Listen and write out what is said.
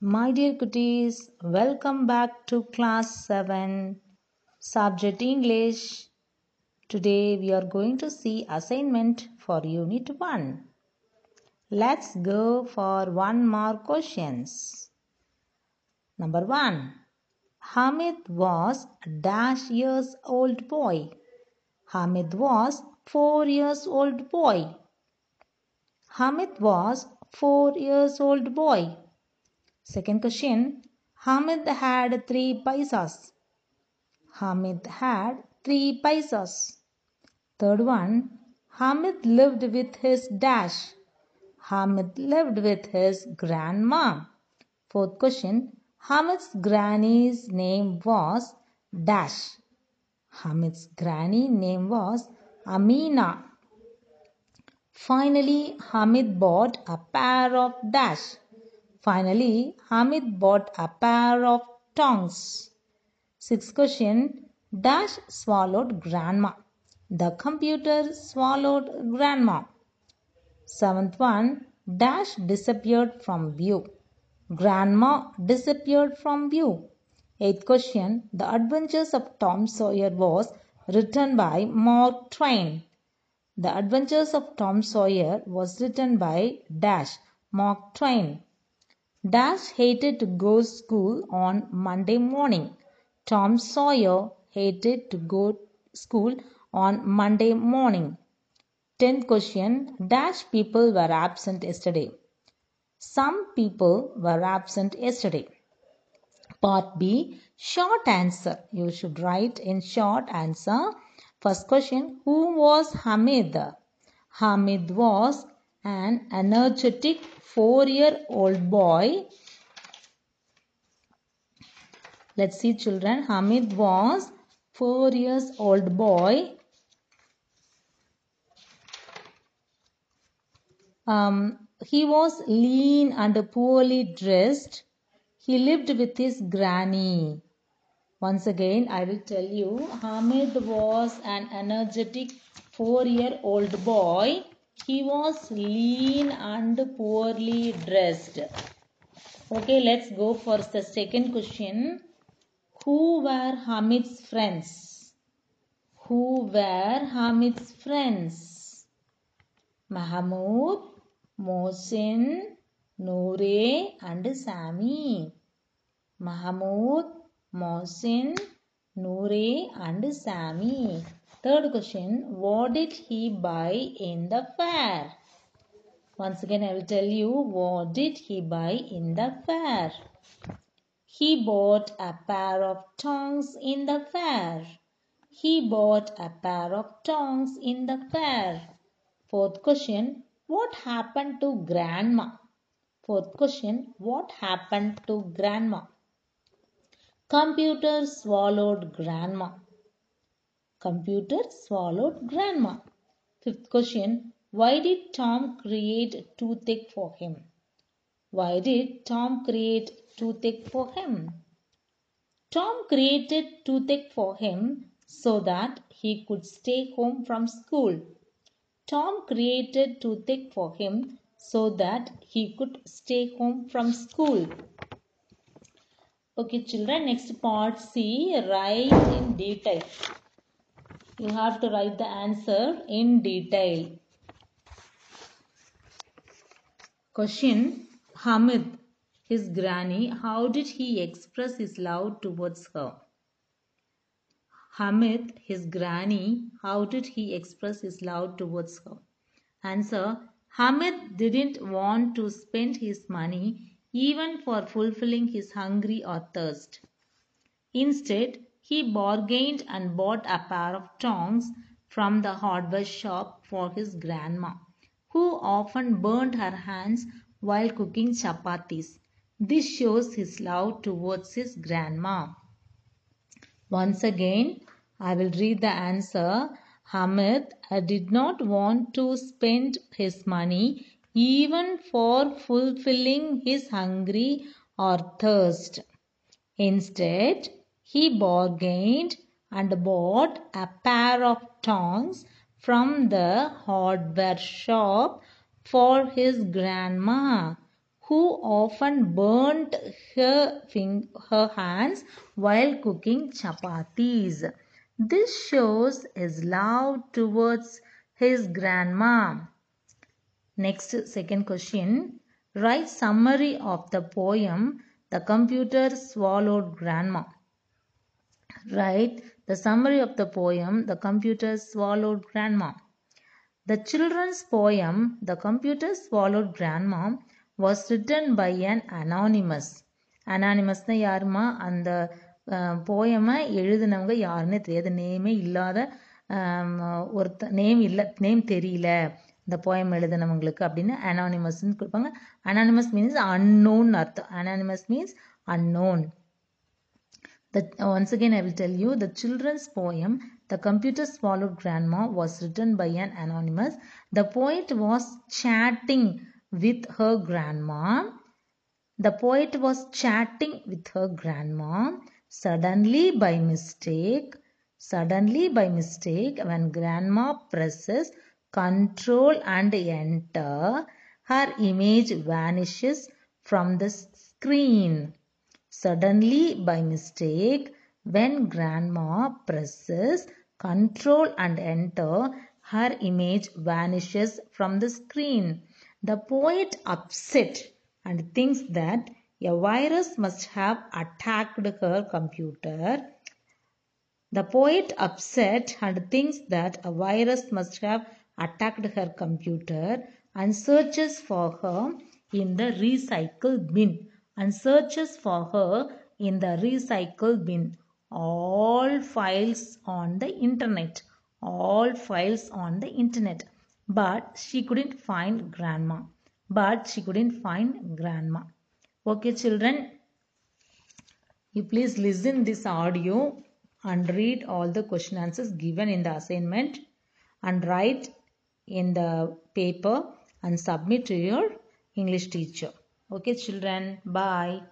My dear cuties, welcome back to class 7, subject English. Today we are going to see assignment for unit 1. Let's go for one more questions. Number 1. Hamid was -years old boy. Hamid was 4 years old boy. Hamid was 4 years old boy. Second question, Hamid had 3 paisas. Hamid had 3 paisas. Third one, Hamid lived with his dash. Hamid lived with his grandma. Fourth question, Hamid's granny's name was dash. Hamid's granny name was Amina. Finally, Hamid bought a pair of dash. Finally, Hamid bought a pair of tongs. Sixth question, dash swallowed grandma. The computer swallowed grandma. Seventh one, dash disappeared from view. Grandma disappeared from view. Eighth question, The Adventures of Tom Sawyer was written by Mark Twain. The Adventures of Tom Sawyer was written by dash Mark Twain. Dash hated to go to school on Monday morning. Tom Sawyer hated to go to school on Monday morning. 10th question, dash people were absent yesterday. Some people were absent yesterday. Part B, short answer. You should write in short answer. First question, who was Hamid? Hamid was an energetic 4-year-old boy. Let's see, children. Hamid was 4 years old boy. He was lean and poorly dressed. He lived with his granny. Once again, I will tell you. Hamid was an energetic 4-year-old boy. He was lean and poorly dressed. Okay, let's go for the second question. Who were Hamid's friends? Who were Hamid's friends? Mahmood, Mohsin, Noori and Sami. Mahmood, Mohsin, Noori and Sami. Third question, what did he buy in the fair? Once again, I will tell you, what did he buy in the fair? He bought a pair of tongs in the fair. He bought a pair of tongs in the fair. Fourth question, what happened to grandma? Fourth question, what happened to grandma? Computer swallowed grandma. Computer swallowed grandma. Fifth question, why did Tom create toothache for him? Why did Tom create toothache for him? Tom created toothache for him so that he could stay home from school. Tom created toothache for him so that he could stay home from school. Okay, children, next part C, write in detail. You have to write the answer in detail. Question, Hamid, his granny, how did he express his love towards her? Hamid, his granny, how did he express his love towards her? Answer, Hamid didn't want to spend his money even for fulfilling his hunger or thirst. Instead, he bargained and bought a pair of tongs from the hardware shop for his grandma, who often burned her hands while cooking chapatis. This shows his love towards his grandma. Once again, I will read the answer. Hamid did not want to spend his money even for fulfilling his hunger or thirst. Instead, he bargained and bought a pair of tongs from the hardware shop for his grandma, who often burnt her hands while cooking chapatis. This shows his love towards his grandma. Next, second question. Write summary of the poem, The Computer Swallowed Grandma. Write the summary of the poem, The Computer Swallowed Grandma. The children's poem, The Computer Swallowed Grandma, was written by an anonymous. Anonymous na yarma, and the poem எழுதுனவங்க யாருன்னு தெரியாது, நேமே இல்லாத ஒரு name இல்லை, name தெரியல இந்த poem எழுதுனவங்களுக்கு அப்படின்னு அனானிமஸ்ன்னு கொடுப்பாங்க. அனானிமஸ் மீன்ஸ் அன்னோன் அர்த்தம். Anonymous means unknown. Once again I will tell you, the children's poem The Computer Swallowed Grandma was written by an anonymous. The poet was chatting with her grandma. The poet was chatting with her grandma. Suddenly by mistake, when grandma presses control and enter, her image vanishes from the screen. Suddenly by mistake, when grandma presses control and enter, her image vanishes from the screen. The poet upset and thinks that a virus must have attacked her computer. The poet upset and thinks that a virus must have attacked her computer and searches for her in the recycle bin. All files on the internet. But she couldn't find grandma. Okay children, you please listen this audio and read all the question answers given in the assignment and write in the paper and submit to your English teacher. Okay children, bye.